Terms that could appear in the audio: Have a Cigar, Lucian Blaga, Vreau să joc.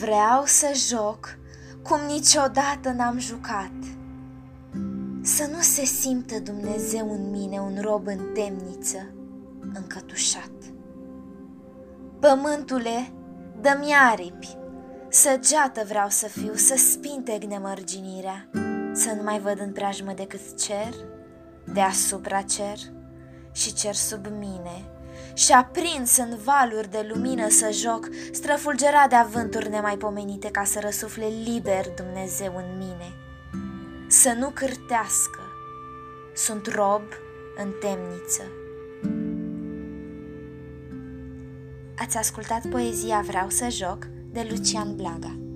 Vreau să joc cum niciodată n-am jucat, să nu se simtă Dumnezeu în mine un rob în temniță, încătușat. Pământule, dă-mi aripi, săgeată vreau să fiu, să spintec nemărginirea, să nu mai văd în preajmă decât cer, deasupra cer și cer sub mine, și aprins în valuri de lumină să joc, străfulgerat de avânturi nemaipomenite, ca să răsufle liber Dumnezeu în mine. Să nu cârtească, sunt rob în temniță. Ați ascultat poezia Vreau să joc de Lucian Blaga.